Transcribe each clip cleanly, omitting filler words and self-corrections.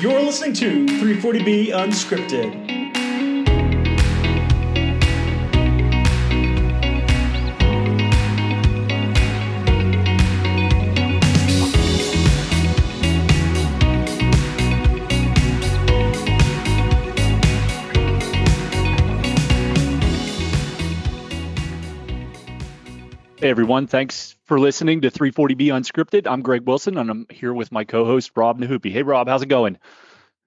You're listening to 340B Unscripted. Hey everyone, thanks for listening to 340B Unscripted. I'm Greg Wilson, and I'm here with my co-host, Rob Nahoopi. Hey Rob, how's it going?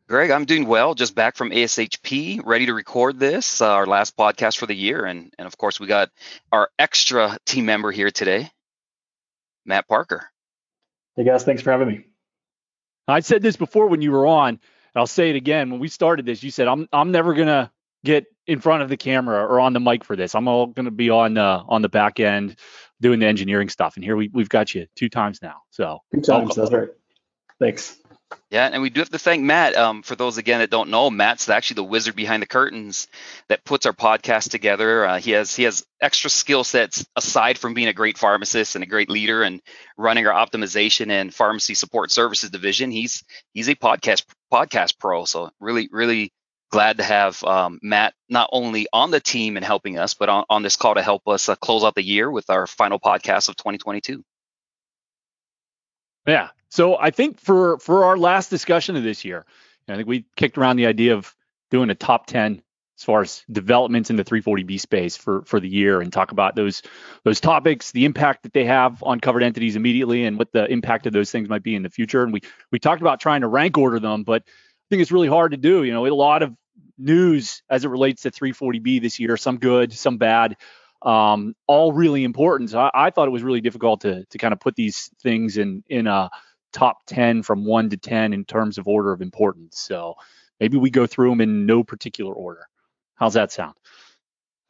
Greg, I'm doing well. Just back from ASHP, ready to record this, our last podcast for the year. And of course, we got our extra team member here today, Matt Parker. Hey guys, thanks for having me. I said this before when you were on, and I'll say it again. When we started this, you said, I'm never going to get in front of the camera or on the mic for this. I'm all going to be on the back end doing the engineering stuff. And here we've got you two times now. So two times, that's right. Thanks. Yeah, and we do have to thank Matt. For those, again, that don't know, Matt's actually the wizard behind the curtains that puts our podcast together. He has extra skill sets aside from being a great pharmacist and a great leader and running our optimization and pharmacy support services division. He's a podcast pro. So really glad to have Matt not only on the team and helping us, but on this call to help us close out the year with our final podcast of 2022. Yeah. So I think for our last discussion of this year, I think we kicked around the idea of doing a top 10 as far as developments in the 340B space for the year and talk about those topics, the impact that they have on covered entities immediately and what the impact of those things might be in the future. And we talked about trying to rank order them, but I think it's really hard to do. A lot of news as it relates to 340B this year, some good, some bad, all really important. So I thought it was really difficult to kind of put these things in a top 10 from 1 to 10 in terms of order of importance. So maybe we go through them in no particular order. How's that sound?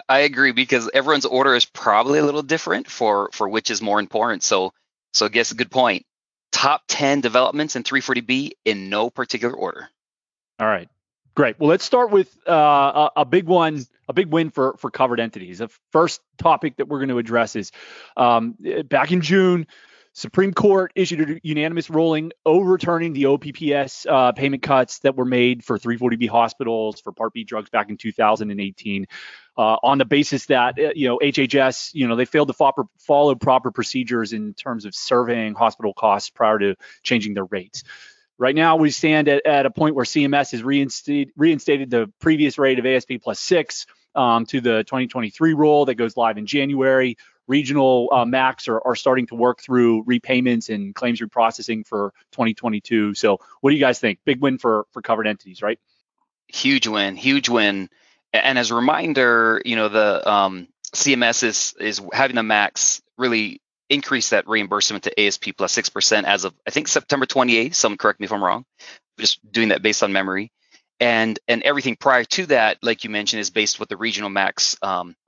I agree, because everyone's order is probably a little different for which is more important. So I guess a good point. Top 10 developments in 340B in no particular order. All right. Great. Well, let's start with a big one, a big win for covered entities. The first topic that we're going to address is back in June, Supreme Court issued a unanimous ruling overturning the OPPS payment cuts that were made for 340B hospitals for Part B drugs back in 2018 on the basis that, HHS, they failed to follow proper procedures in terms of surveying hospital costs prior to changing their rates. Right now, we stand at a point where CMS has reinstated the previous rate of ASP +6 to the 2023 rule that goes live in January. Regional MACs are starting to work through repayments and claims reprocessing for 2022. So what do you guys think? Big win for covered entities, right? Huge win. And as a reminder, the CMS is having the MACs really increase that reimbursement to ASP +6% as of, I think, September 28th. Someone correct me if I'm wrong. I'm just doing that based on memory. And everything prior to that, like you mentioned, is based what the regional max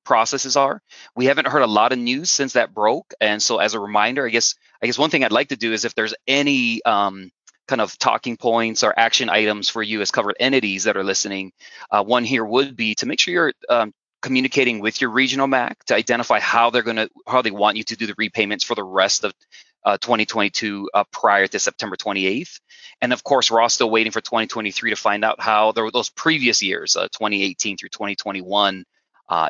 processes are. We haven't heard a lot of news since that broke. And so as a reminder, I guess one thing I'd like to do is if there's any kind of talking points or action items for you as covered entities that are listening, one here would be to make sure you're communicating with your regional MAC to identify how they want you to do the repayments for the rest of 2022 prior to September 28th. And of course, we're all still waiting for 2023 to find out how those previous years, 2018 through 2021,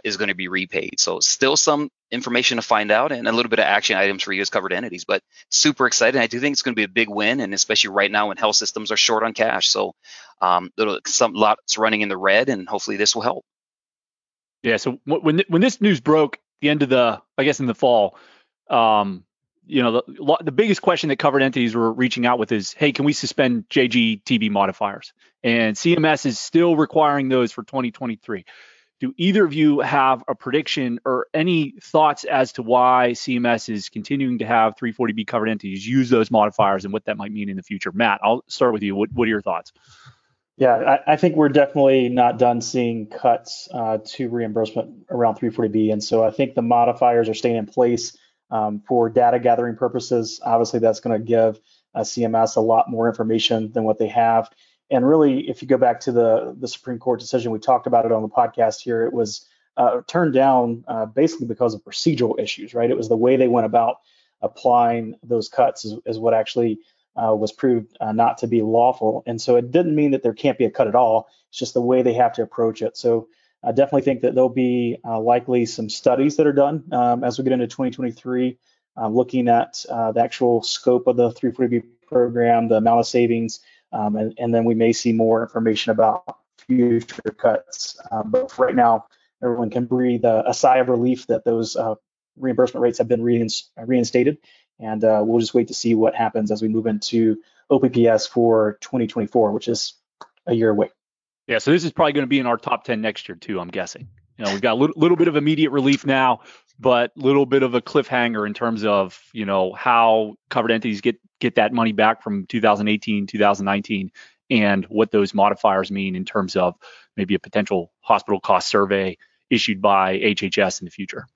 is going to be repaid. So still some information to find out and a little bit of action items for you as covered entities, but super excited. I do think it's going to be a big win, and especially right now when health systems are short on cash. So lots running in the red, and hopefully this will help. Yeah. So when this news broke, the end of in the fall, the biggest question that covered entities were reaching out with is, hey, can we suspend JGTB modifiers? And CMS is still requiring those for 2023. Do either of you have a prediction or any thoughts as to why CMS is continuing to have 340B covered entities use those modifiers and what that might mean in the future? Matt, I'll start with you. What are your thoughts? Yeah, I think we're definitely not done seeing cuts to reimbursement around 340B. And so I think the modifiers are staying in place for data gathering purposes. Obviously, that's going to give CMS a lot more information than what they have. And really, if you go back to the Supreme Court decision, we talked about it on the podcast here, it was turned down basically because of procedural issues, right? It was the way they went about applying those cuts is what actually was proved not to be lawful. And so it didn't mean that there can't be a cut at all. It's just the way they have to approach it. So I definitely think that there'll be likely some studies that are done as we get into 2023, looking at the actual scope of the 340B program, the amount of savings, and then we may see more information about future cuts. But for right now, everyone can breathe a sigh of relief that those reimbursement rates have been reinstated, and we'll just wait to see what happens as we move into OPPS for 2024, which is a year away. Yeah, so this is probably going to be in our top 10 next year too, I'm guessing. You know, we've got a little bit of immediate relief now, but a little bit of a cliffhanger in terms of, you know, how covered entities get that money back from 2018, 2019, and what those modifiers mean in terms of maybe a potential hospital cost survey issued by HHS in the future.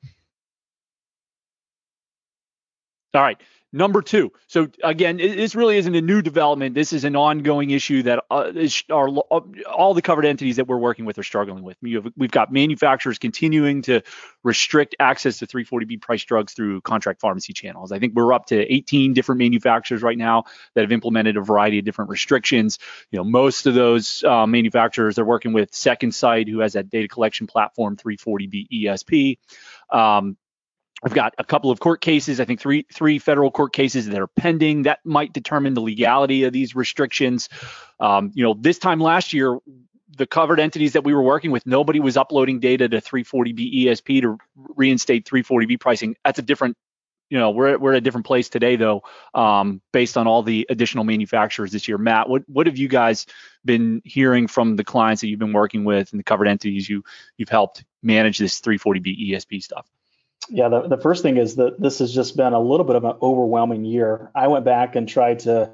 All right. Number two. So again, this really isn't a new development. This is an ongoing issue that all the covered entities that we're working with are struggling with. We've got manufacturers continuing to restrict access to 340B price drugs through contract pharmacy channels. I think we're up to 18 different manufacturers right now that have implemented a variety of different restrictions. You know, most of those manufacturers, they're working with SecondSight, who has that data collection platform, 340B ESP. I've got a couple of court cases, I think three federal court cases that are pending that might determine the legality of these restrictions. You know, this time last year, the covered entities that we were working with, nobody was uploading data to 340B ESP to reinstate 340B pricing. That's a different, you know, we're at a different place today though, based on all the additional manufacturers this year. Matt, what have you guys been hearing from the clients that you've been working with and the covered entities you've helped manage this 340B ESP stuff? Yeah, the first thing is that this has just been a little bit of an overwhelming year. I went back and tried to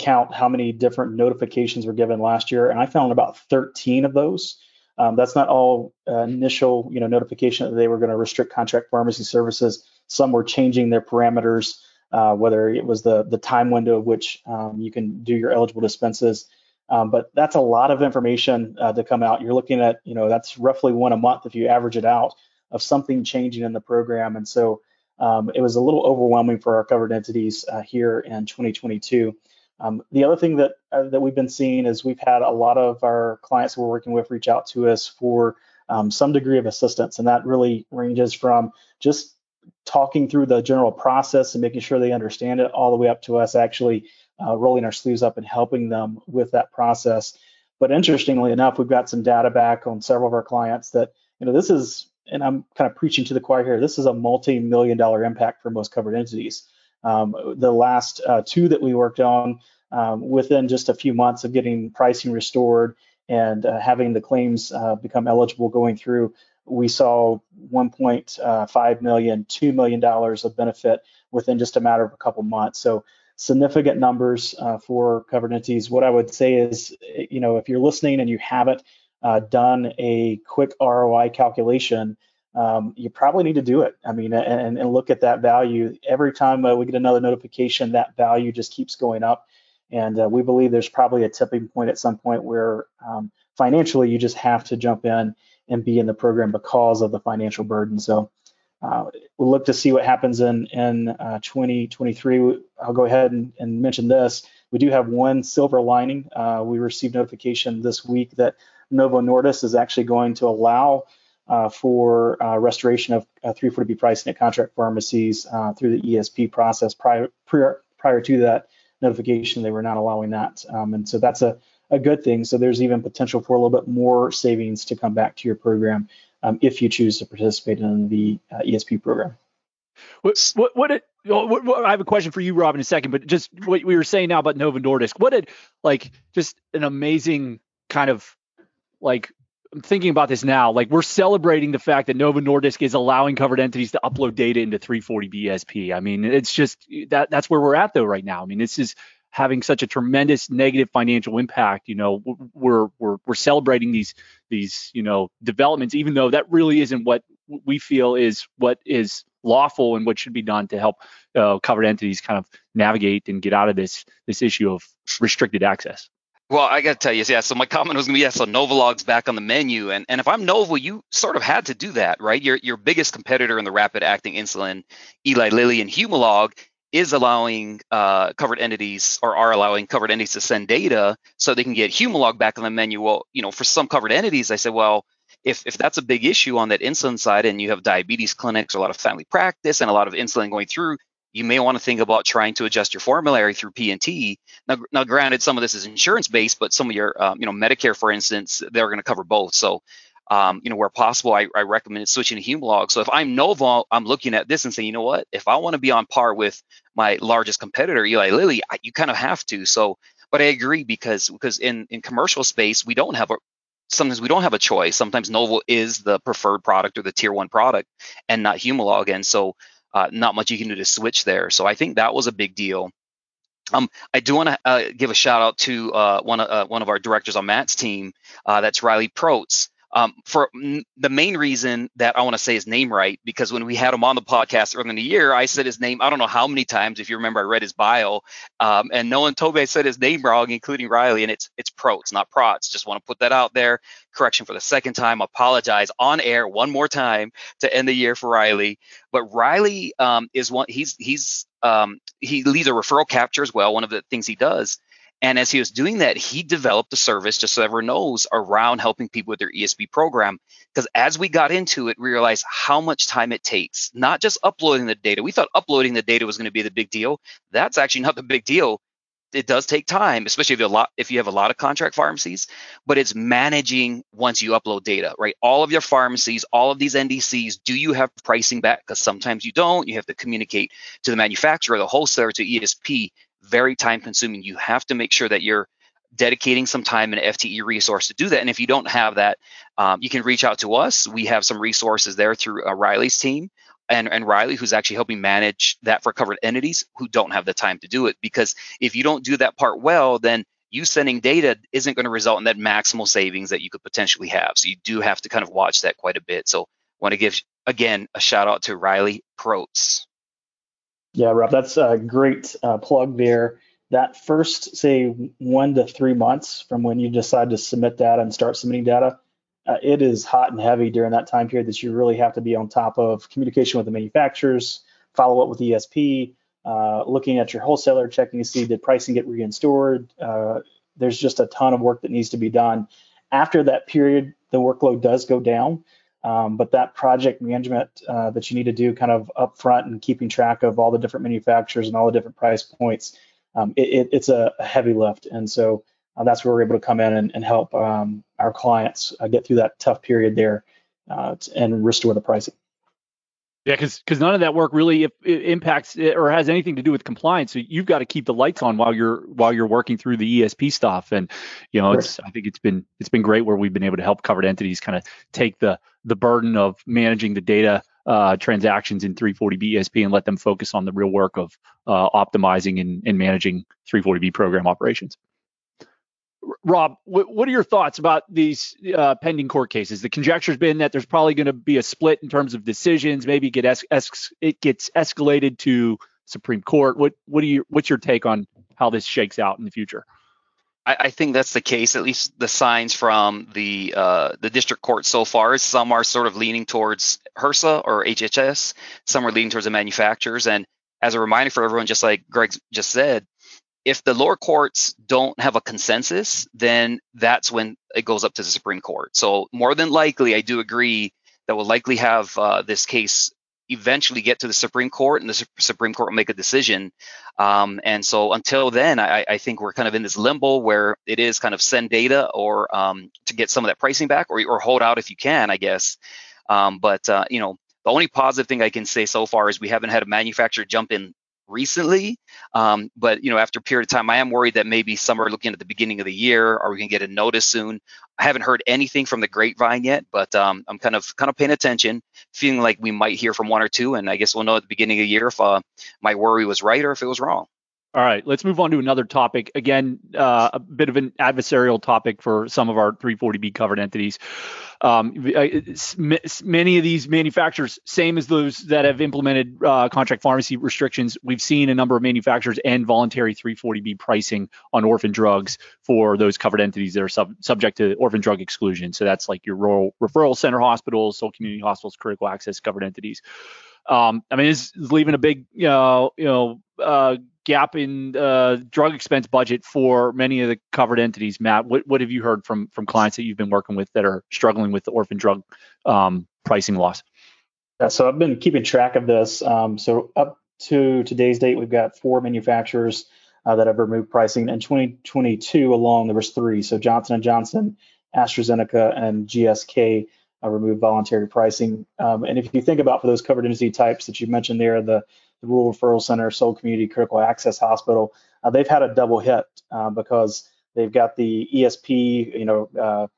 count how many different notifications were given last year, and I found about 13 of those. That's not all initial, you know, notification that they were going to restrict contract pharmacy services. Some were changing their parameters, whether it was the time window of which you can do your eligible dispenses. But that's a lot of information to come out. You're looking at, you know, that's roughly one a month if you average it out, of something changing in the program. And so it was a little overwhelming for our covered entities here in 2022. The other thing that we've been seeing is we've had a lot of our clients we're working with reach out to us for some degree of assistance. And that really ranges from just talking through the general process and making sure they understand it, all the way up to us actually rolling our sleeves up and helping them with that process. But interestingly enough, we've got some data back on several of our clients that, you know, this is, and I'm kind of preaching to the choir here, this is a multi-million-dollar impact for most covered entities. The last two that we worked on, within just a few months of getting pricing restored and having the claims become eligible going through, we saw $1.5 million, $2 million of benefit within just a matter of a couple months. So significant numbers for covered entities. What I would say is, you know, if you're listening and you haven't done a quick ROI calculation, you probably need to do it. I mean, and look at that value. Every time we get another notification, that value just keeps going up. And we believe there's probably a tipping point at some point where financially you just have to jump in and be in the program because of the financial burden. So we'll look to see what happens in 2023. I'll go ahead and mention this. We do have one silver lining. We received notification this week that Novo Nordisk is actually going to allow for restoration of 340B pricing at contract pharmacies through the ESP process. Prior to that notification, they were not allowing that. And so that's a good thing. So there's even potential for a little bit more savings to come back to your program if you choose to participate in the ESP program. I have a question for you, Rob, in a second, but just what we were saying now about Novo Nordisk, just an amazing kind of, like, I'm thinking about this now, like, we're celebrating the fact that Novo Nordisk is allowing covered entities to upload data into 340B ESP. I mean, it's just that's where we're at though right now. I mean, this is having such a tremendous negative financial impact. You know, we're celebrating these, you know, developments, even though that really isn't what we feel is what is lawful and what should be done to help covered entities kind of navigate and get out of this issue of restricted access. Well, I got to tell you, yeah, so my comment was going to be, yeah, so Novolog's back on the menu. And if I'm Novo, you sort of had to do that, right? Your biggest competitor in the rapid-acting insulin, Eli Lilly and Humalog, is allowing covered entities or are allowing covered entities to send data so they can get Humalog back on the menu. Well, you know, for some covered entities, I said, well, if that's a big issue on that insulin side and you have diabetes clinics, a lot of family practice and a lot of insulin going through, you may want to think about trying to adjust your formulary through P&T. Now, granted, some of this is insurance-based, but some of your, Medicare, for instance, they're going to cover both. So, where possible, I recommend switching to Humalog. So if I'm Novo, I'm looking at this and saying, you know what, if I want to be on par with my largest competitor, Eli Lilly, you kind of have to. So, but I agree because in commercial space, we don't have a choice. Sometimes Novo is the preferred product or the tier one product and not Humalog. And so, not much you can do to switch there. So I think that was a big deal. I do want to give a shout out to one of our directors on Matt's team. That's Riley Protz. The main reason that I want to say his name right, because when we had him on the podcast earlier in the year, I said his name, I don't know how many times, if you remember, I read his bio, and no one told me I said his name wrong, including Riley, and it's Protz, not Protz. Just want to put that out there. Correction for the second time, apologize on air one more time to end the year for Riley. But Riley is one, he leads a referral capture as well, one of the things he does. And as he was doing that, he developed a service, just so everyone knows, around helping people with their ESP program. Because as we got into it, we realized how much time it takes, not just uploading the data. We thought uploading the data was going to be the big deal. That's actually not the big deal. It does take time, especially if you have a lot of contract pharmacies, but it's managing once you upload data, right? All of your pharmacies, all of these NDCs, do you have pricing back? Because sometimes you don't. You have to communicate to the manufacturer, the wholesaler, to ESP. Very time consuming. You have to make sure that you're dedicating some time and FTE resource to do that. And if you don't have that, you can reach out to us. We have some resources there through Riley's team and Riley, who's actually helping manage that for covered entities who don't have the time to do it. Because if you don't do that part well, then you sending data isn't going to result in that maximal savings that you could potentially have. So you do have to kind of watch that quite a bit. So I want to give, again, a shout out to Riley Protz. Yeah, Rob, that's a great plug there. That first, say, 1 to 3 months from when you decide to submit data and start submitting data, it is hot and heavy during that time period that you really have to be on top of communication with the manufacturers, follow up with ESP, looking at your wholesaler, checking to see did pricing get reinstored. There's just a ton of work that needs to be done. After that period, the workload does go down. But that project management that you need to do kind of upfront and keeping track of all the different manufacturers and all the different price points, it's a heavy lift. And so that's where we're able to come in and help our clients get through that tough period there and restore the pricing. Yeah, because none of that work really it impacts or has anything to do with compliance. So you've got to keep the lights on while you're working through the ESP stuff. And I think it's been great where we've been able to help covered entities kind of take the burden of managing the data transactions in 340B ESP and let them focus on the real work of optimizing and managing 340B program operations. Rob, what are your thoughts about these pending court cases? The conjecture has been that there's probably going to be a split in terms of decisions. Maybe it gets escalated to Supreme Court. What's your take on how this shakes out in the future? I think that's the case. At least the signs from the district court so far is some are sort of leaning towards HRSA or HHS. Some are leaning towards the manufacturers. And as a reminder for everyone, just like Greg just said, if the lower courts don't have a consensus, then that's when it goes up to the Supreme Court. So more than likely, I do agree that we'll likely have this case eventually get to the Supreme Court, and the Supreme Court will make a decision. And so until then, I think we're kind of in this limbo where it is kind of send data or to get some of that pricing back or hold out if you can, I guess. The only positive thing I can say so far is we haven't had a manufacturer jump in recently, but after a period of time, I am worried that maybe some are looking at the beginning of the year. Are we going to get a notice soon? I haven't heard anything from the grapevine yet, but I'm kind of paying attention, feeling like we might hear from one or two, and I guess we'll know at the beginning of the year if my worry was right or if it was wrong. All right, let's move on to another topic. Again, a bit of an adversarial topic for some of our 340B covered entities. Many of these manufacturers, same as those that have implemented contract pharmacy restrictions, we've seen a number of manufacturers end voluntary 340B pricing on orphan drugs for those covered entities that are subject to orphan drug exclusion. So that's like your rural referral center hospitals, sole community hospitals, critical access covered entities. I mean, it's leaving a big, gap in drug expense budget for many of the covered entities. Matt, what have you heard from clients that you've been working with that are struggling with the orphan drug pricing loss? Yeah, so I've been keeping track of this. So up to today's date, we've got four manufacturers that have removed pricing. In 2022 alone, there was three. So Johnson & Johnson, AstraZeneca, and GSK removed voluntary pricing. And if you think about for those covered entity types that you mentioned there, the Rural Referral Center, Seoul Community Critical Access Hospital, they've had a double hit because they've got the ESP,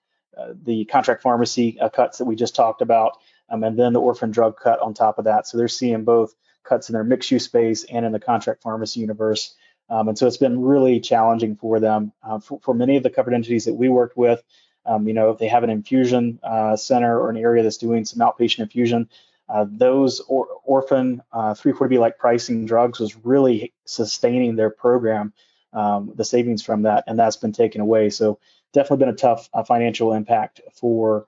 the contract pharmacy cuts that we just talked about, and then the orphan drug cut on top of that. So they're seeing both cuts in their mixed-use space and in the contract pharmacy universe. And so it's been really challenging for them. For many of the covered entities that we worked with, if they have an infusion center or an area that's doing some outpatient infusion, those orphan 340B-like pricing drugs was really sustaining their program, the savings from that, and that's been taken away. So definitely been a tough financial impact for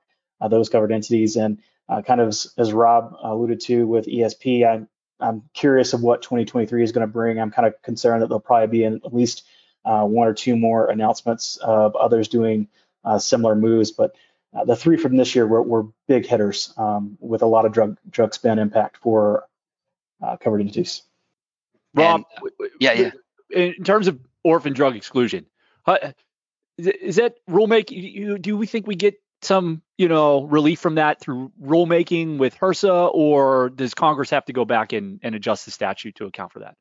those covered entities. And kind of as Rob alluded to with ESP, I'm curious of what 2023 is going to bring. I'm kind of concerned that there'll probably be at least one or two more announcements of others doing similar moves, but the three from this year were big hitters with a lot of drug spend impact for covered entities. Rob, in terms of orphan drug exclusion, is that rulemaking? Do we think we get some, relief from that through rulemaking with HRSA, or does Congress have to go back and adjust the statute to account for that?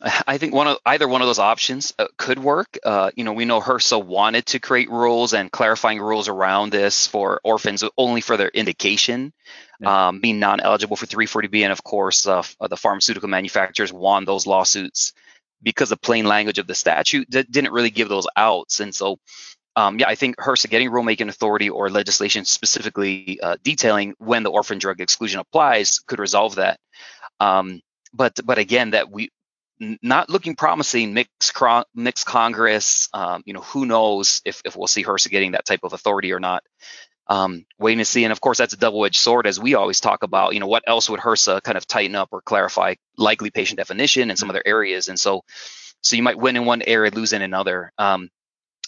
I think either one of those options could work. We know HRSA wanted to create rules and clarifying rules around this for orphans only for their indication, being non-eligible for 340B. And of course, the pharmaceutical manufacturers won those lawsuits because the plain language of the statute didn't really give those outs. And so, I think HRSA getting rulemaking authority or legislation specifically detailing when the orphan drug exclusion applies could resolve that. But again, that we not looking promising, mixed Congress, who knows if we'll see HRSA getting that type of authority or not. Waiting to see. And of course, that's a double-edged sword, as we always talk about, what else would HRSA kind of tighten up or clarify likely patient definition and some other areas. And so you might win in one area, lose in another.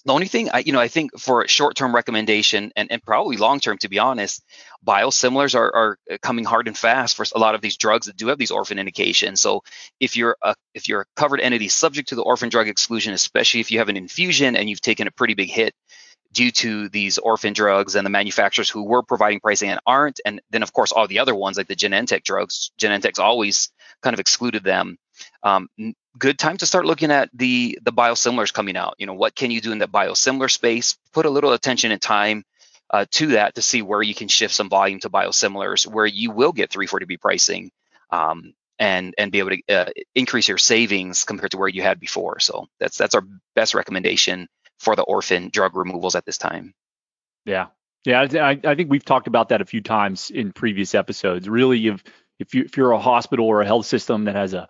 The only thing, I think for a short-term recommendation and probably long-term, to be honest, biosimilars are coming hard and fast for a lot of these drugs that do have these orphan indications. So if you're a covered entity subject to the orphan drug exclusion, especially if you have an infusion and you've taken a pretty big hit due to these orphan drugs and the manufacturers who were providing pricing and aren't, and then, of course, all the other ones like the Genentech drugs, Genentech's always kind of excluded them. Good time to start looking at the biosimilars coming out. What can you do in the biosimilar space? Put a little attention and time to that to see where you can shift some volume to biosimilars, where you will get 340B pricing and be able to increase your savings compared to where you had before. So that's our best recommendation for the orphan drug removals at this time. Yeah, I think we've talked about that a few times in previous episodes. Really, if you're a hospital or a health system that has a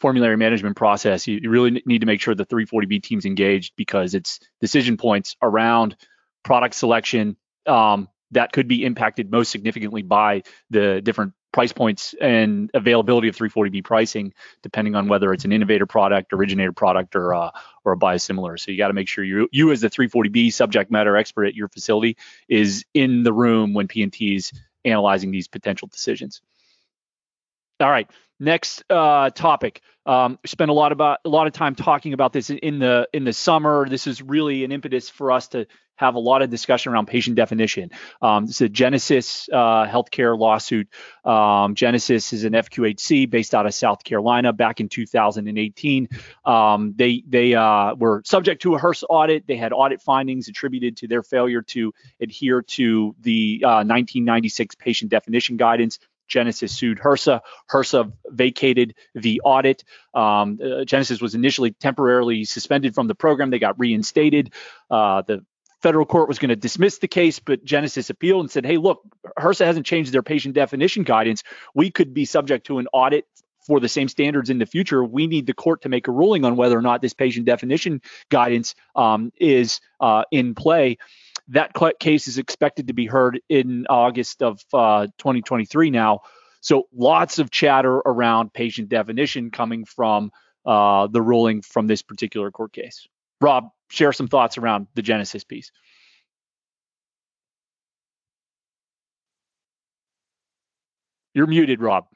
formulary management process, you really need to make sure the 340B team's engaged because it's decision points around product selection that could be impacted most significantly by the different price points and availability of 340B pricing, depending on whether it's an innovator product, originator product, or a biosimilar. So you got to make sure you as the 340B subject matter expert at your facility is in the room when P&T is analyzing these potential decisions. All right. Next topic. Spent a lot of time talking about this in the summer. This is really an impetus for us to have a lot of discussion around patient definition. This is a Genesis healthcare lawsuit. Genesis is an FQHC based out of South Carolina. Back in 2018, they were subject to a HRSA audit. They had audit findings attributed to their failure to adhere to the 1996 patient definition guidance. Genesis sued HRSA. HRSA vacated the audit. Genesis was initially temporarily suspended from the program. They got reinstated. The federal court was going to dismiss the case, but Genesis appealed and said, hey, look, HRSA hasn't changed their patient definition guidance. We could be subject to an audit for the same standards in the future. We need the court to make a ruling on whether or not this patient definition guidance is in play. That case is expected to be heard in August of 2023 now. So lots of chatter around patient definition coming from the ruling from this particular court case. Rob, share some thoughts around the Genesis piece. You're muted, Rob.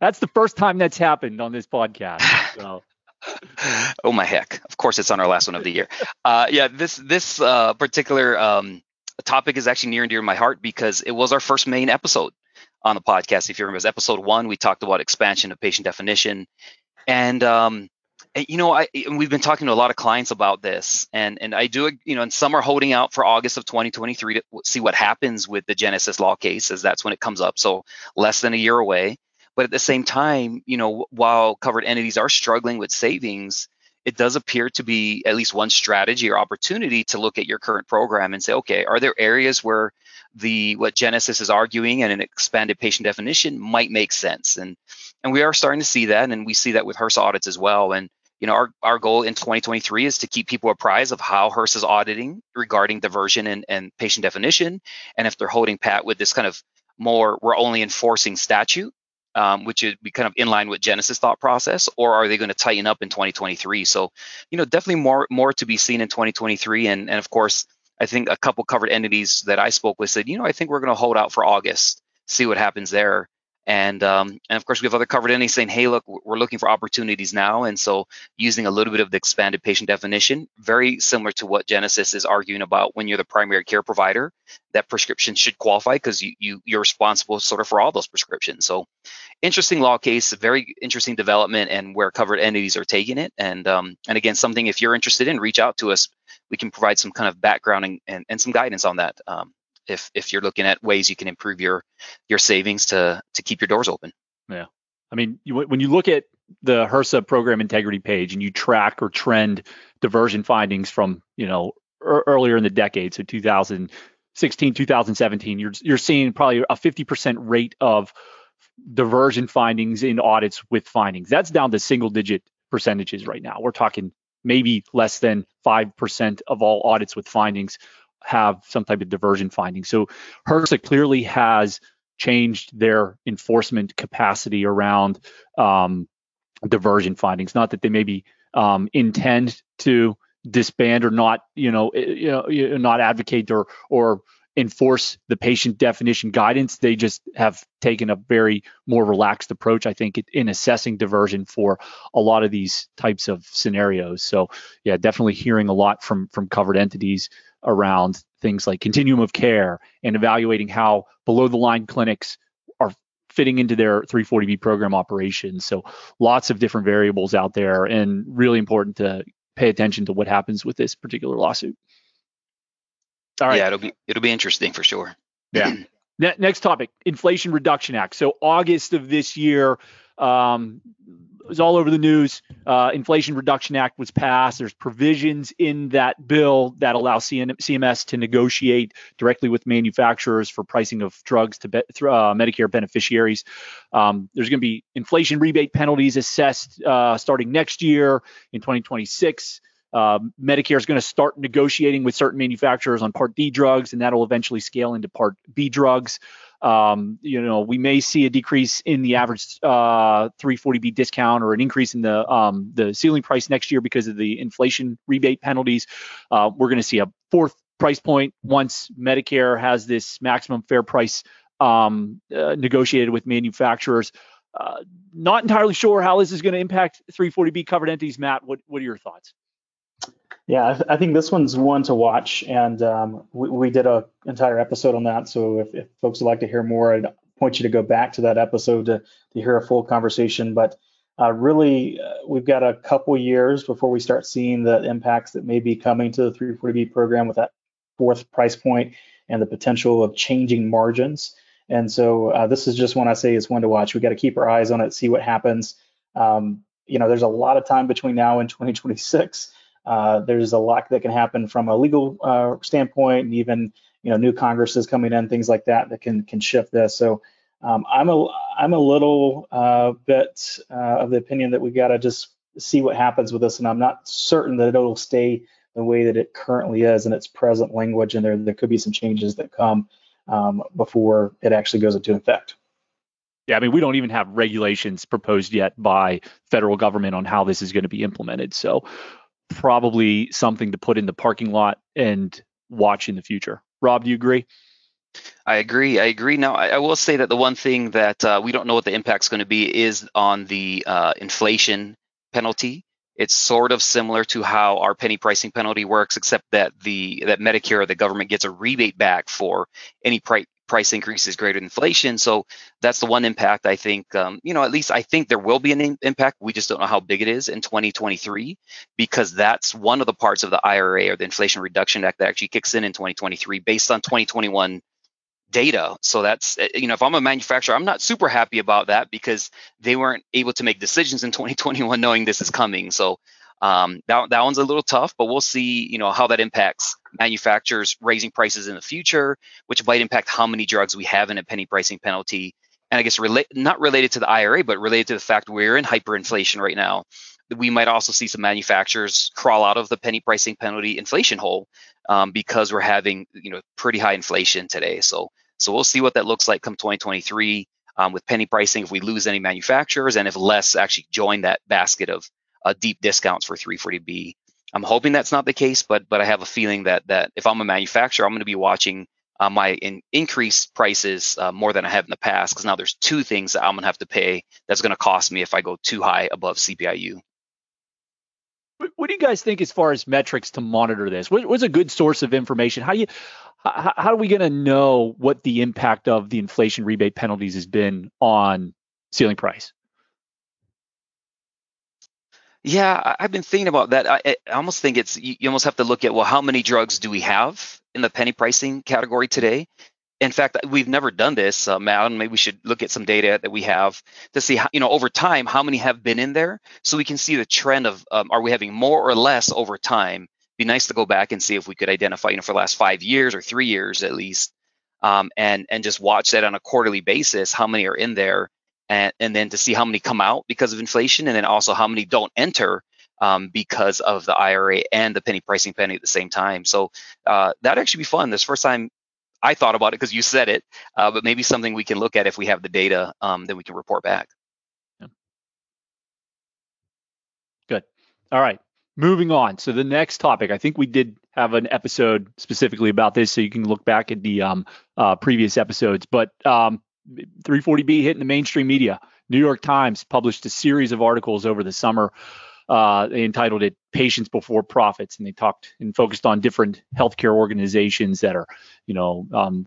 That's the first time that's happened on this podcast. So. Oh my heck! Of course, it's on our last one of the year. Yeah, this particular topic is actually near and dear to my heart because it was our first main episode on the podcast. If you remember, it was episode 1. We talked about expansion of patient definition, and you know, we've been talking to a lot of clients about this, and I do, you know, and some are holding out for August of 2023 to see what happens with the Genesis law case, as that's when it comes up. So less than a year away. But at the same time, you know, while covered entities are struggling with savings, it does appear to be at least one strategy or opportunity to look at your current program and say, okay, are there areas where what Genesis is arguing and an expanded patient definition might make sense? And we are starting to see that, and we see that with HRSA audits as well. And you know, our goal in 2023 is to keep people apprised of how HRSA is auditing regarding diversion and patient definition, and if they're holding pat with this kind of more we're only enforcing statute. Which would be kind of in line with Genesis thought process, or are they going to tighten up in 2023? So, you know, definitely more to be seen in 2023. And of course, I think a couple covered entities that I spoke with said, you know, I think we're going to hold out for August, see what happens there. And of course, we have other covered entities saying, hey, look, we're looking for opportunities now. And so using a little bit of the expanded patient definition, very similar to what Genesis is arguing about when you're the primary care provider, that prescription should qualify because you're responsible sort of for all those prescriptions. So interesting law case, a very interesting development and where covered entities are taking it. And again, something if you're interested in, reach out to us. We can provide some kind of background and some guidance on that. If you're looking at ways you can improve your savings to keep your doors open. Yeah. I mean, when you look at the HRSA program integrity page and you track or trend diversion findings from, you know, earlier in the decade, so 2016, 2017, you're seeing probably a 50% rate of diversion findings in audits with findings. That's down to single digit percentages right now. We're talking maybe less than 5% of all audits with findings have some type of diversion finding. So HRSA clearly has changed their enforcement capacity around diversion findings. Not that they maybe intend to disband or not, not advocate or enforce the patient definition guidance. They just have taken a very more relaxed approach, I think, in assessing diversion for a lot of these types of scenarios. So yeah, definitely hearing a lot from covered entities around things like continuum of care and evaluating how below the line clinics are fitting into their 340B program operations. So lots of different variables out there, and really important to pay attention to what happens with this particular lawsuit. All right. Yeah, it'll be interesting for sure. Yeah. Next topic, Inflation Reduction Act. So August of this year, it was all over the news. Inflation Reduction Act was passed. There's provisions in that bill that allow CMS to negotiate directly with manufacturers for pricing of drugs to Medicare beneficiaries. There's going to be inflation rebate penalties assessed starting next year in 2026. Medicare is going to start negotiating with certain manufacturers on Part D drugs, and that'll eventually scale into Part B drugs. You know, we may see a decrease in the average 340B discount or an increase in the ceiling price next year because of the inflation rebate penalties. We're going to see a fourth price point once Medicare has this maximum fair price negotiated with manufacturers. Not entirely sure how this is going to impact 340B covered entities. Matt, what are your thoughts? Yeah, I think this one's one to watch, and we did an entire episode on that. So if folks would like to hear more, I'd point you to go back to that episode to hear a full conversation. But really, we've got a couple years before we start seeing the impacts that may be coming to the 340B program with that fourth price point and the potential of changing margins. And so this is just one I say is one to watch. We got to keep our eyes on it, see what happens. You know, there's a lot of time between now and 2026. There's a lot that can happen from a legal standpoint, and even, you know, new Congresses coming in, things like that can shift this. So I'm a little bit of the opinion that we got to just see what happens with this, and I'm not certain that it'll stay the way that it currently is in its present language, and there could be some changes that come. before it actually goes into effect. Yeah, I mean, we don't even have regulations proposed yet by federal government on how this is going to be implemented. So probably something to put in the parking lot and watch in the future. Rob, do you agree? I agree. Now, I will say that the one thing that we don't know what the impact's going to be is on the inflation penalty. It's sort of similar to how our penny pricing penalty works, except that that Medicare or the government gets a rebate back for any price increase is greater than inflation. So that's the one impact I think, at least I think there will be an impact. We just don't know how big it is in 2023, because that's one of the parts of the IRA or the Inflation Reduction Act that actually kicks in 2023 based on 2021 data. So that's, if I'm a manufacturer, I'm not super happy about that because they weren't able to make decisions in 2021 knowing this is coming. So that one's a little tough, but we'll see, how that impacts manufacturers raising prices in the future, which might impact how many drugs we have in a penny pricing penalty. And I guess not related to the IRA, but related to the fact we're in hyperinflation right now. We might also see some manufacturers crawl out of the penny pricing penalty inflation hole because we're having, pretty high inflation today. So we'll see what that looks like come 2023 with penny pricing, if we lose any manufacturers and if less actually join that basket of deep discounts for 340B. I'm hoping that's not the case, but I have a feeling that if I'm a manufacturer, I'm going to be watching my increased prices more than I have in the past, because now there's two things that I'm going to have to pay that's going to cost me if I go too high above CPIU. What do you guys think as far as metrics to monitor this? What's a good source of information? How are we going to know what the impact of the inflation rebate penalties has been on ceiling price? Yeah, I've been thinking about that. I almost think you almost have to look at, well, how many drugs do we have in the penny pricing category today? In fact, we've never done this, Matt, and maybe we should look at some data that we have to see, how, over time, how many have been in there, so we can see the trend of are we having more or less over time. Be nice to go back and see if we could identify, for the last 5 years or 3 years at least, and just watch that on a quarterly basis, how many are in there, and then to see how many come out because of inflation, and then also how many don't enter because of the IRA and the penny pricing penalty at the same time. So that'd actually be fun. This first time I thought about it because you said it, but maybe something we can look at if we have the data, then we can report back. Yeah. Good. All right. Moving on. So the next topic, I think we did have an episode specifically about this, so you can look back at the previous episodes, but 340B hitting the mainstream media. New York Times published a series of articles over the summer. They entitled it Patients Before Profits, and they talked and focused on different healthcare organizations that are,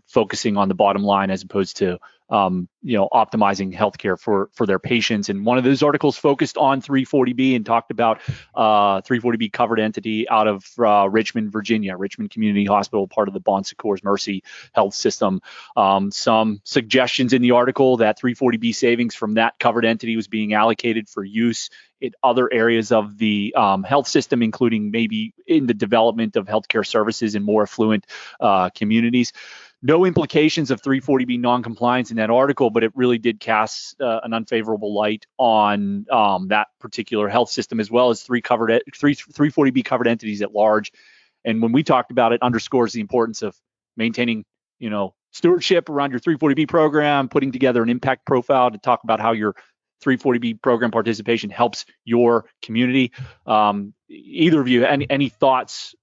focusing on the bottom line as opposed to, optimizing healthcare for their patients. And one of those articles focused on 340B and talked about 340B covered entity out of Richmond, Virginia, Richmond Community Hospital, part of the Bon Secours Mercy Health System. Some suggestions in the article that 340B savings from that covered entity was being allocated for use in other areas of the health system, including maybe in the development of healthcare services in more affluent communities. No implications of 340B noncompliance in that article, but it really did cast an unfavorable light on that particular health system, as well as three 340B covered entities at large. And when we talked about it, underscores the importance of maintaining, stewardship around your 340B program, putting together an impact profile to talk about how your 340B program participation helps your community. Either of you, any thoughts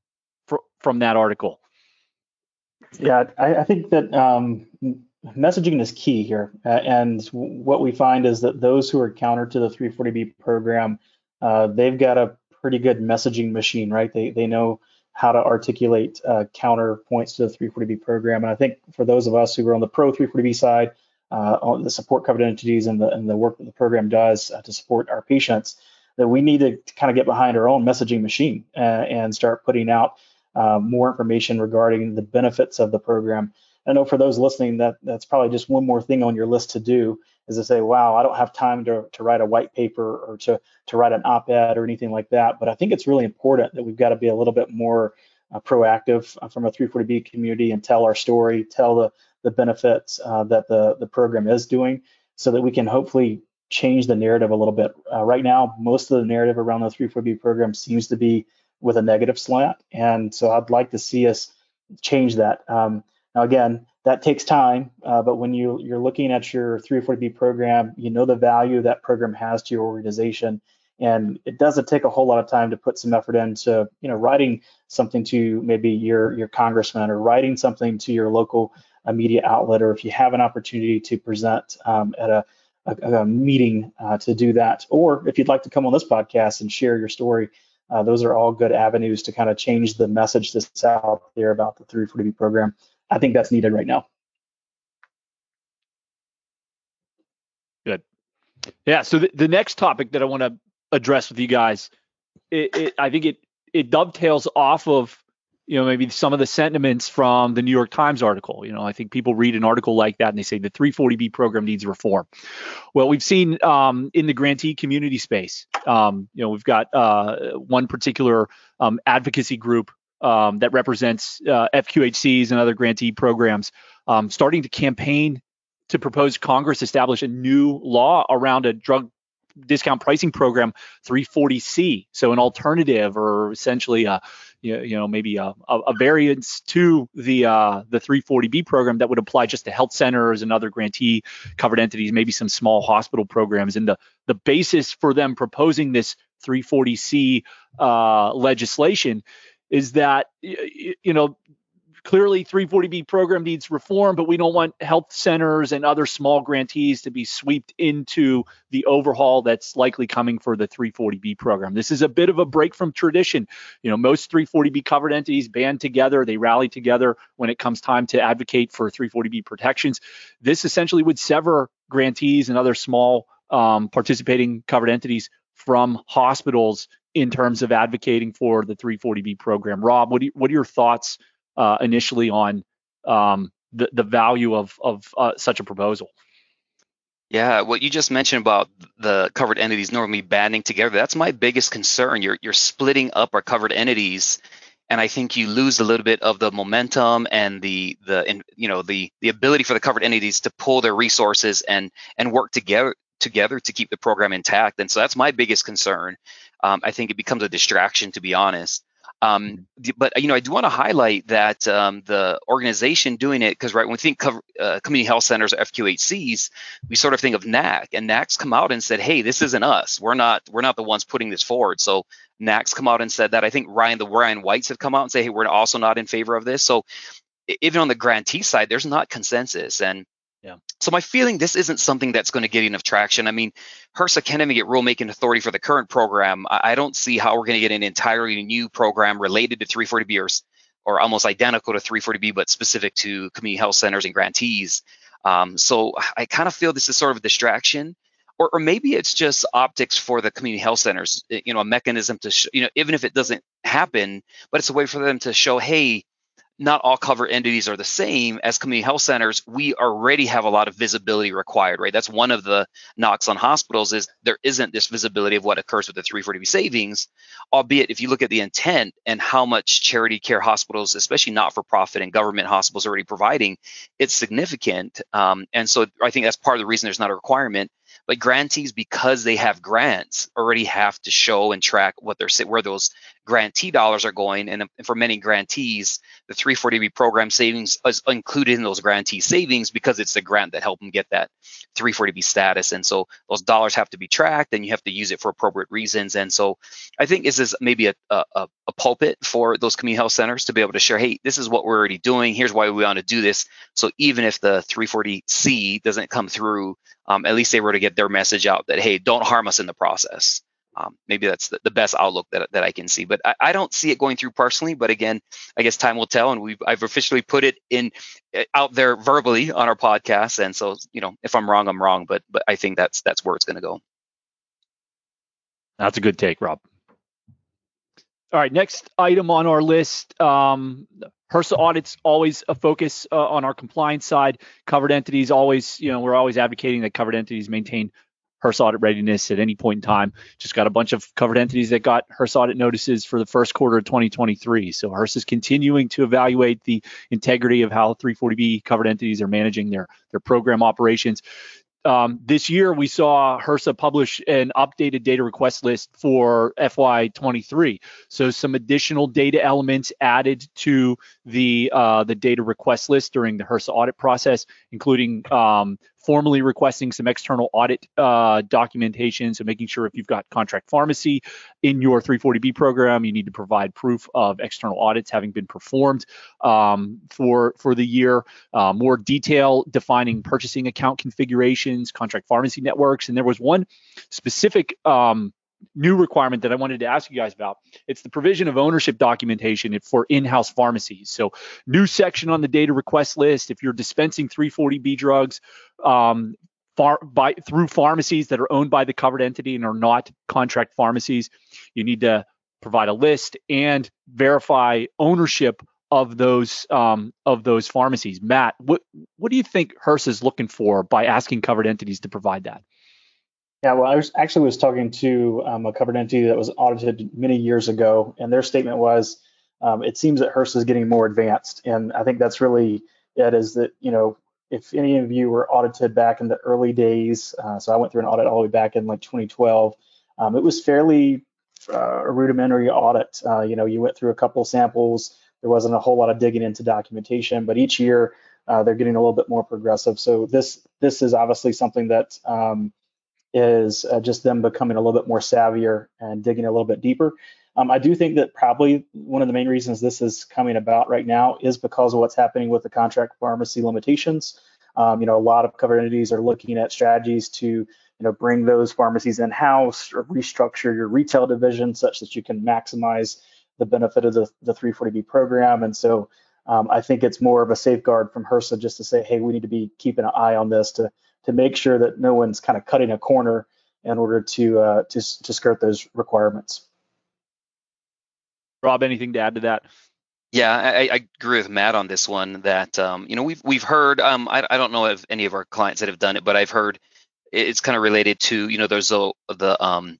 from that article? Yeah, I think that messaging is key here. And what we find is that those who are counter to the 340B program, they've got a pretty good messaging machine, right? They know how to articulate counterpoints to the 340B program. And I think for those of us who are on the pro 340B side, on the support covered entities and the work that the program does to support our patients, that we need to kind of get behind our own messaging machine and start putting out more information regarding the benefits of the program. I know for those listening, that's probably just one more thing on your list to do, is to say, wow, I don't have time to write a white paper or to write an op-ed or anything like that. But I think it's really important that we've got to be a little bit more proactive from a 340B community and tell our story, tell the benefits that the program is doing, so that we can hopefully change the narrative a little bit. Right now, most of the narrative around the 340B program seems to be with a negative slant. And so I'd like to see us change that. Now, again, That takes time, but when you're looking at your 340B program, you know the value that program has to your organization, and it doesn't take a whole lot of time to put some effort into, you know, writing something to maybe your congressman, or writing something to your local media outlet, or if you have an opportunity to present at a meeting to do that, or if you'd like to come on this podcast and share your story. Those are all good avenues to kind of change the message that's out there about the 340B program. I think that's needed right now. Good. Yeah. So the next topic that I want to address with you guys, I think it dovetails off of, you know, maybe some of the sentiments from the New York Times article. You know, I think people read an article like that and they say the 340B program needs reform. Well, we've seen in the grantee community space, you know, we've got one particular advocacy group that represents FQHCs and other grantee programs starting to campaign to propose Congress establish a new law around a drug discount pricing program, 340C. So an alternative, or essentially a, you know, maybe a variance to the 340B program that would apply just to health centers and other grantee covered entities, maybe some small hospital programs. And the basis for them proposing this 340C legislation is that, you know, clearly 340B program needs reform, but we don't want health centers and other small grantees to be swept into the overhaul that's likely coming for the 340B program. This is a bit of a break from tradition. You know, most 340B covered entities band together, they rally together when it comes time to advocate for 340B protections. This essentially would sever grantees and other small participating covered entities from hospitals in terms of advocating for the 340B program. Rob, what are your thoughts initially on the value of such a proposal? Yeah, what you just mentioned about the covered entities normally banding together, that's my biggest concern. You're splitting up our covered entities, and I think you lose a little bit of the momentum and the ability for the covered entities to pull their resources and work together to keep the program intact. And so that's my biggest concern. I think it becomes a distraction, to be honest. But, you know, I do want to highlight that the organization doing it, because right, when we think community health centers or FQHCs, we sort of think of NAC, and NAC's come out and said, hey, this isn't us. We're not the ones putting this forward. So NAC's come out and said that. I think Ryan Whites have come out and say, hey, we're also not in favor of this. So even on the grantee side, there's not consensus. And yeah. So my feeling, this isn't something that's going to get enough traction. I mean, HRSA can't even get rulemaking authority for the current program. I don't see how we're going to get an entirely new program related to 340B or almost identical to 340B, but specific to community health centers and grantees. So I kind of feel this is sort of a distraction, or maybe it's just optics for the community health centers, you know, a mechanism to, even if it doesn't happen, but it's a way for them to show, hey, not all covered entities are the same. As community health centers, we already have a lot of visibility required, right? That's one of the knocks on hospitals, is there isn't this visibility of what occurs with the 340B savings, albeit if you look at the intent and how much charity care hospitals, especially not-for-profit and government hospitals, are already providing, it's significant. And so I think that's part of the reason there's not a requirement. But grantees, because they have grants, already have to show and track where those grantee dollars are going. And for many grantees, the 340B program savings is included in those grantee savings because it's the grant that helped them get that 340B status. And so those dollars have to be tracked, and you have to use it for appropriate reasons. And so I think this is maybe a pulpit for those community health centers to be able to share, hey, this is what we're already doing. Here's why we want to do this. So even if the 340C doesn't come through, at least they were to get their message out that, hey, don't harm us in the process. Maybe that's the best outlook that I can see. But I don't see it going through personally. But again, I guess time will tell. And I've officially put it out there verbally on our podcast. And so, you know, if I'm wrong, I'm wrong. But I think that's where it's going to go. That's a good take, Rob. All right, next item on our list. HRSA audits, always a focus on our compliance side. Covered entities, always, you know, we're always advocating that covered entities maintain HRSA audit readiness at any point in time. Just got a bunch of covered entities that got HRSA audit notices for the first quarter of 2023. So HRSA is continuing to evaluate the integrity of how 340B covered entities are managing their program operations. This year, we saw HRSA publish an updated data request list for FY23. So some additional data elements added to the data request list during the HRSA audit process, including formally requesting some external audit documentation. So making sure if you've got contract pharmacy in your 340B program, you need to provide proof of external audits having been performed for the year. More detail defining purchasing account configurations, contract pharmacy networks. And there was one specific new requirement that I wanted to ask you guys about. It's the provision of ownership documentation for in-house pharmacies. So new section on the data request list, if you're dispensing 340B drugs through pharmacies that are owned by the covered entity and are not contract pharmacies, you need to provide a list and verify ownership of those pharmacies. Matt, what do you think HRSA is looking for by asking covered entities to provide that? Yeah, well, I was talking to a covered entity that was audited many years ago, and their statement was, it seems that HRSA is getting more advanced. And I think that's really it, is that, you know, if any of you were audited back in the early days, so I went through an audit all the way back in like 2012, it was fairly a rudimentary audit. You know, you went through a couple samples, there wasn't a whole lot of digging into documentation, but each year they're getting a little bit more progressive. So this is obviously something that is just them becoming a little bit more savvier and digging a little bit deeper. I do think that probably one of the main reasons this is coming about right now is because of what's happening with the contract pharmacy limitations. You know, a lot of covered entities are looking at strategies to, you know, bring those pharmacies in-house or restructure your retail division such that you can maximize the benefit of the 340B program. And so I think it's more of a safeguard from HRSA just to say, hey, we need to be keeping an eye on this to make sure that no one's kind of cutting a corner in order to skirt those requirements. Rob, anything to add to that? Yeah, I agree with Matt on this one. That you know, we've heard. I don't know of any of our clients that have done it, but I've heard it's kind of related to, you know, there's the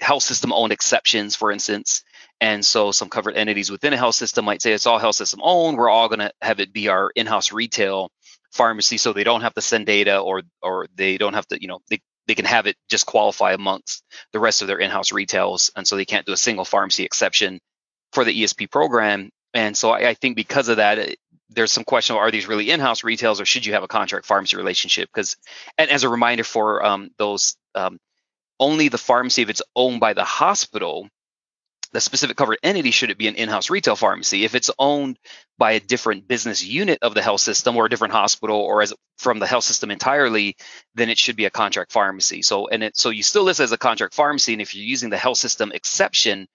health system owned exceptions, for instance. And so some covered entities within a health system might say it's all health system owned. We're all going to have it be our in-house retail pharmacy, so they don't have to send data, or they don't have to, you know, they can have it just qualify amongst the rest of their in-house retails, and so they can't do a single pharmacy exception for the ESP program. And so I think because of that, there's some question of, are these really in-house retails, or should you have a contract pharmacy relationship? Because, and as a reminder for those, only the pharmacy, if it's owned by the hospital, the specific covered entity, should it be an in-house retail pharmacy. If it's owned by a different business unit of the health system or a different hospital, or as from the health system entirely, then it should be a contract pharmacy. So you still list it as a contract pharmacy, and if you're using the health system exception,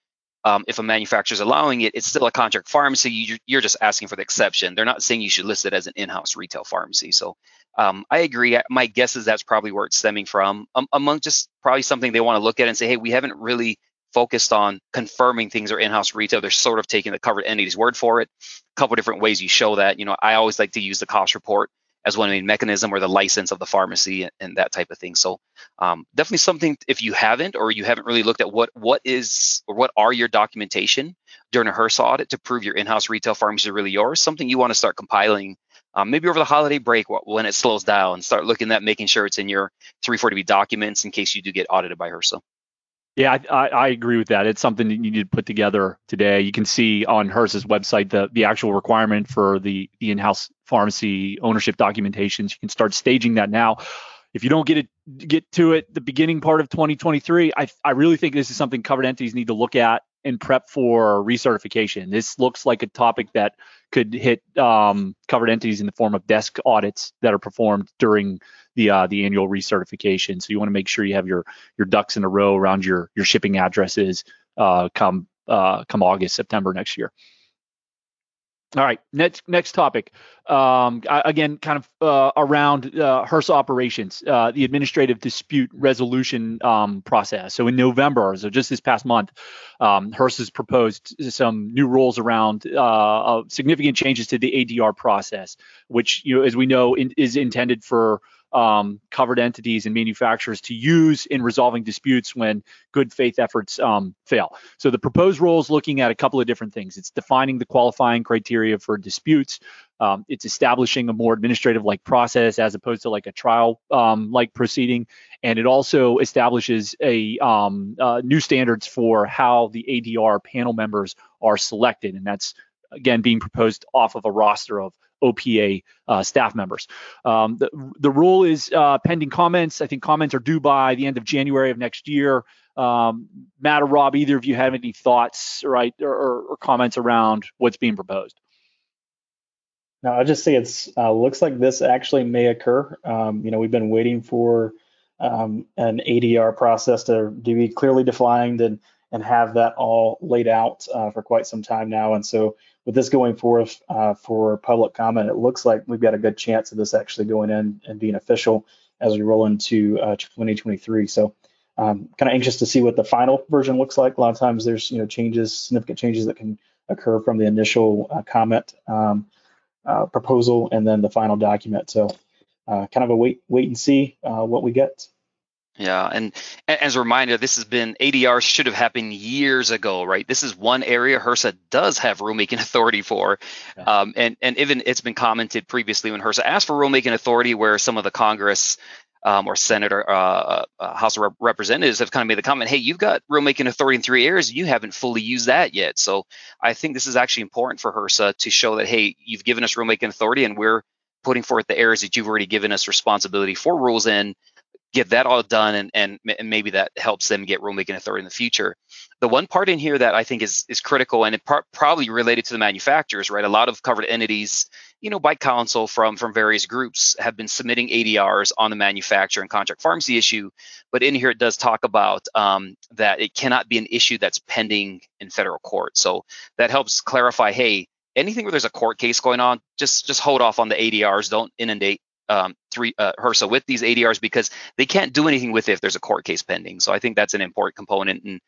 if a manufacturer's allowing it, it's still a contract pharmacy. You're just asking for the exception. They're not saying you should list it as an in-house retail pharmacy. So I agree. My guess is that's probably where it's stemming from, among just probably something they want to look at and say, hey, we haven't really focused on confirming things are in-house retail. They're sort of taking the covered entity's word for it. A couple of different ways you show that. You know, I always like to use the cost report as one main mechanism, or the license of the pharmacy and that type of thing. So definitely something, if you haven't, or you haven't really looked at what is, or what are your documentation during a HRSA audit to prove your in-house retail pharmacy is really yours, something you want to start compiling maybe over the holiday break when it slows down, start looking at making sure it's in your 340B documents in case you do get audited by HRSA. Yeah, I agree with that. It's something that you need to put together today. You can see on HRSA's website the actual requirement for the in-house pharmacy ownership documentations. You can start staging that now. If you don't get to it the beginning part of 2023, I really think this is something covered entities need to look at and prep for recertification. This looks like a topic that could hit covered entities in the form of desk audits that are performed during the annual recertification. So you want to make sure you have your ducks in a row around your shipping addresses come August, September next year. All right, next topic. Again, kind of around HRSA operations, the administrative dispute resolution process. So in November, so just this past month, HRSA's proposed some new rules around significant changes to the ADR process, which, you know, as we know, is intended for covered entities and manufacturers to use in resolving disputes when good faith efforts fail. So the proposed rule is looking at a couple of different things. It's defining the qualifying criteria for disputes. It's establishing a more administrative-like process as opposed to like a trial-like proceeding, and it also establishes a new standards for how the ADR panel members are selected, and that's again being proposed off of a roster of OPA staff members. The rule is pending comments. I think comments are due by the end of January of next year. Matt or Rob, either of you have any thoughts, right, or comments around what's being proposed? No, I'll just say it's looks like this actually may occur. You know, we've been waiting for an ADR process to be clearly defined and have that all laid out for quite some time now. And so with this going forth for public comment, it looks like we've got a good chance of this actually going in and being official as we roll into 2023. So I'm kind of anxious to see what the final version looks like. A lot of times there's, you know, changes, significant changes that can occur from the initial comment. Proposal and then the final document. So kind of a wait and see what we get. Yeah, and as a reminder, this has been, ADR should have happened years ago, right? This is one area HRSA does have rulemaking authority for. Yeah. And even it's been commented previously when HRSA asked for rulemaking authority where some of the Congress or Senate or House of Representatives have kind of made the comment, hey, you've got rulemaking authority in three areas, you haven't fully used that yet. So I think this is actually important for HRSA to show that, hey, you've given us rulemaking authority and we're putting forth the areas that you've already given us responsibility for rules in, get that all done, and maybe that helps them get rulemaking authority in the future. The one part in here that I think is critical, and it probably related to the manufacturers, right? A lot of covered entities, you know, by counsel from various groups have been submitting ADRs on the manufacturer and contract pharmacy issue. But in here, it does talk about that it cannot be an issue that's pending in federal court. So that helps clarify, hey, anything where there's a court case going on, just hold off on the ADRs. Don't inundate HRSA with these ADRs because they can't do anything with it if there's a court case pending. So I think that's an important component and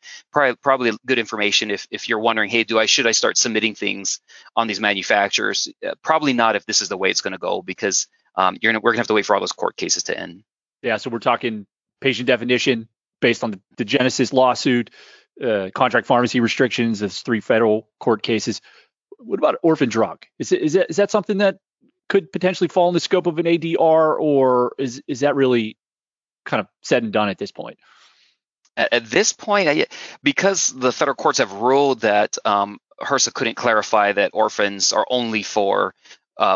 probably good information if you're wondering, hey, should I start submitting things on these manufacturers? Probably not if this is the way it's going to go because we're gonna have to wait for all those court cases to end. Yeah, so we're talking patient definition based on the Genesis lawsuit, contract pharmacy restrictions. There's three federal court cases. What about orphan drug? Is that something that could potentially fall in the scope of an ADR, or is that really kind of said and done at this point? At this point, because the federal courts have ruled that HRSA couldn't clarify that orphans are only for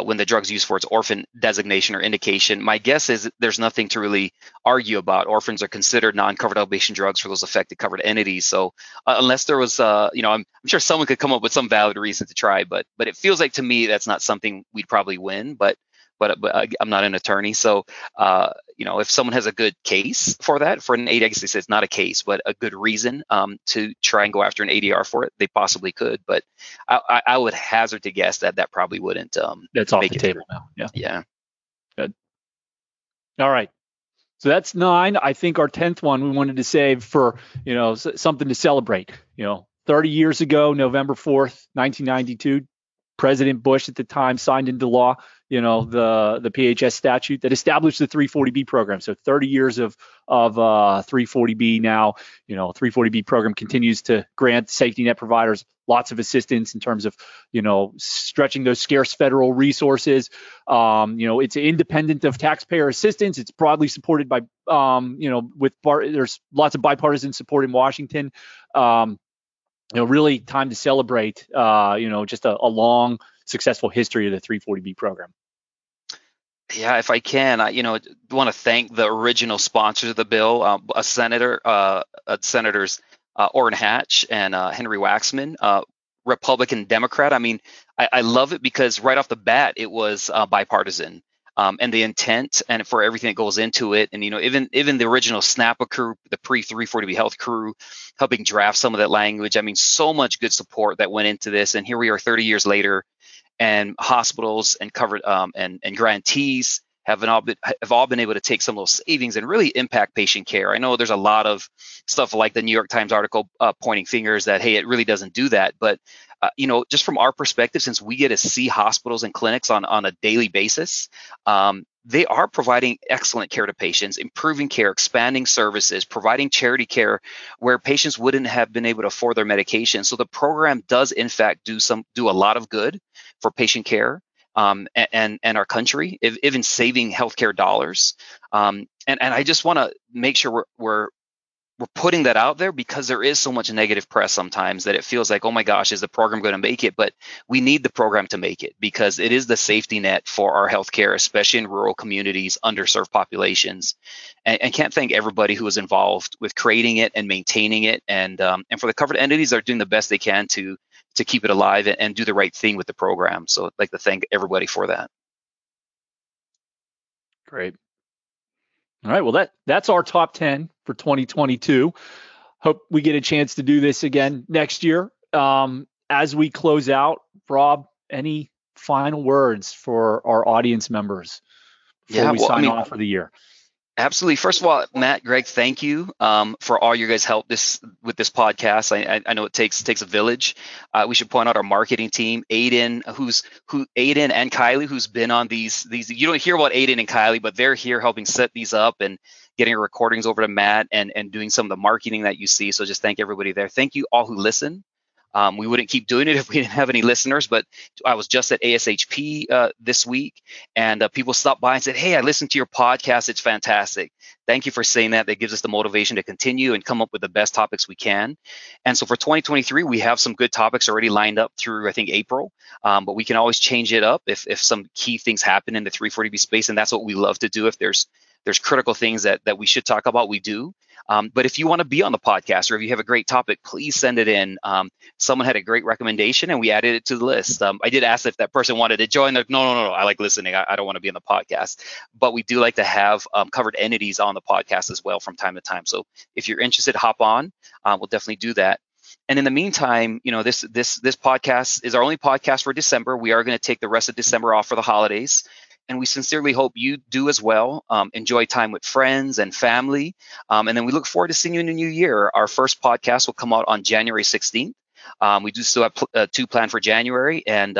when the drug's used for its orphan designation or indication, my guess is there's nothing to really argue about. Orphans are considered non-covered obligation drugs for those affected covered entities. So unless there was, I'm sure someone could come up with some valid reason to try, but it feels like to me that's not something we'd probably win. But I'm not an attorney, so if someone has a good case for that, for an ADR, I guess they say it's not a case, but a good reason to try and go after an ADR for it, they possibly could. But I would hazard to guess that probably wouldn't. That's off the table now. Yeah. Yeah. Good. All right. So that's 9. I think our 10th one we wanted to save for something to celebrate. 30 years ago, November 4th, 1992. President Bush at the time signed into law, the PHS statute that established the 340B program. So 30 years of 340B now. 340B program continues to grant safety net providers lots of assistance in terms of, stretching those scarce federal resources. It's independent of taxpayer assistance. It's broadly supported by, there's lots of bipartisan support in Washington. Really time to celebrate, just a long, successful history of the 340B program. Yeah, if I can, I want to thank the original sponsors of the bill, Senators Orrin Hatch and Henry Waxman, Republican, Democrat. I mean, I love it because right off the bat, it was bipartisan. And the intent and for everything that goes into it. And, even the original SNAPA crew, the pre-340B health crew, helping draft some of that language. I mean, so much good support that went into this. And here we are 30 years later, and hospitals and covered and grantees have all been able to take some of those savings and really impact patient care. I know there's a lot of stuff like the New York Times article pointing fingers that, hey, it really doesn't do that. But, just from our perspective, since we get to see hospitals and clinics on a daily basis, they are providing excellent care to patients, improving care, expanding services, providing charity care where patients wouldn't have been able to afford their medication. So the program does, in fact, do a lot of good for patient care and our country, even saving healthcare dollars. And I just want to make sure we're putting that out there, because there is so much negative press sometimes that it feels like, oh my gosh, is the program going to make it? But we need the program to make it, because it is the safety net for our healthcare, especially in rural communities, underserved populations. And can't thank everybody who was involved with creating it and maintaining it. And for the covered entities, they're doing the best they can to keep it alive and do the right thing with the program. So I'd like to thank everybody for that. Great. All right, well, that's our top 10 for 2022. Hope we get a chance to do this again next year. As we close out, Rob, any final words for our audience members before we sign off for the year? Absolutely. First of all, Matt, Greg, thank you for all your guys' help with this podcast. I know it takes a village. We should point out our marketing team, Aiden, Aiden and Kylie, who's been on these. You don't hear about Aiden and Kylie, but they're here helping set these up and getting our recordings over to Matt and doing some of the marketing that you see. So just thank everybody there. Thank you all who listen. We wouldn't keep doing it if we didn't have any listeners, but I was just at ASHP this week, and people stopped by and said, hey, I listened to your podcast. It's fantastic. Thank you for saying that. That gives us the motivation to continue and come up with the best topics we can. And so for 2023, we have some good topics already lined up through, I think, April, but we can always change it up if some key things happen in the 340B space, and that's what we love to do. If there's critical things that we should talk about, we do. But if you want to be on the podcast, or if you have a great topic, please send it in. Someone had a great recommendation and we added it to the list. I did ask if that person wanted to join. They're like, no, I like listening. I don't want to be on the podcast. But we do like to have covered entities on the podcast as well from time to time. So if you're interested, hop on. We'll definitely do that. And in the meantime, this podcast is our only podcast for December. We are going to take the rest of December off for the holidays. And we sincerely hope you do as well. Enjoy time with friends and family. And then we look forward to seeing you in the new year. Our first podcast will come out on January 16th. We do still have two planned for January. And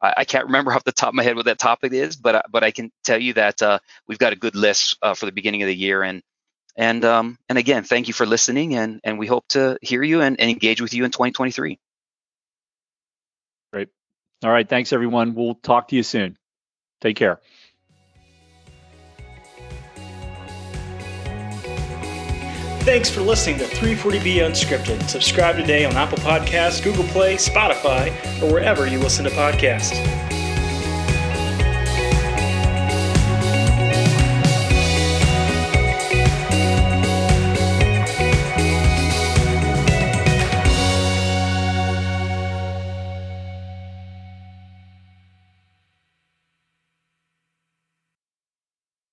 I can't remember off the top of my head what that topic is, but I can tell you that we've got a good list for the beginning of the year. And again, thank you for listening. And we hope to hear you and engage with you in 2023. Great. All right. Thanks, everyone. We'll talk to you soon. Take care. Thanks for listening to 340B Unscripted. Subscribe today on Apple Podcasts, Google Play, Spotify, or wherever you listen to podcasts.